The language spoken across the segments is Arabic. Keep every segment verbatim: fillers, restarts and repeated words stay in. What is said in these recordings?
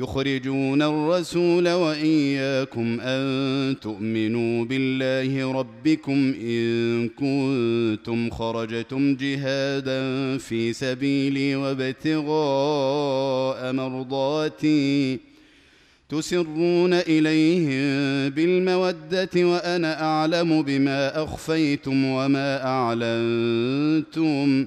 يخرجون الرسول وإياكم أن تؤمنوا بالله ربكم إن كنتم خرجتم جهادا في سبيلي وابتغاء مرضاتي تسرون إليهم بالمودة وأنا أعلم بما أخفيتم وما أعلنتم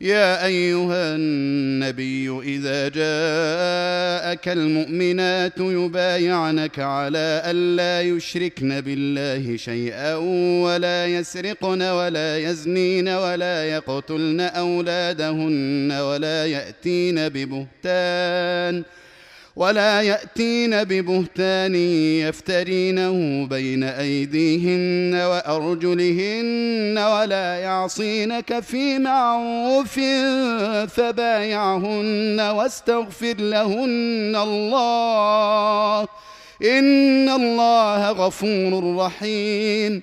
يا أيها النبي إذا جاءك المؤمنات يبايعنك على ألا يشركن بالله شيئا ولا يسرقن ولا يزنين ولا يقتلن أولادهن ولا يأتين ببهتان ولا يأتين ببهتان يفترينه بين أيديهن وأرجلهن ولا يعصينك في معروف فبايعهن واستغفر لهن الله إن الله غفور رحيم.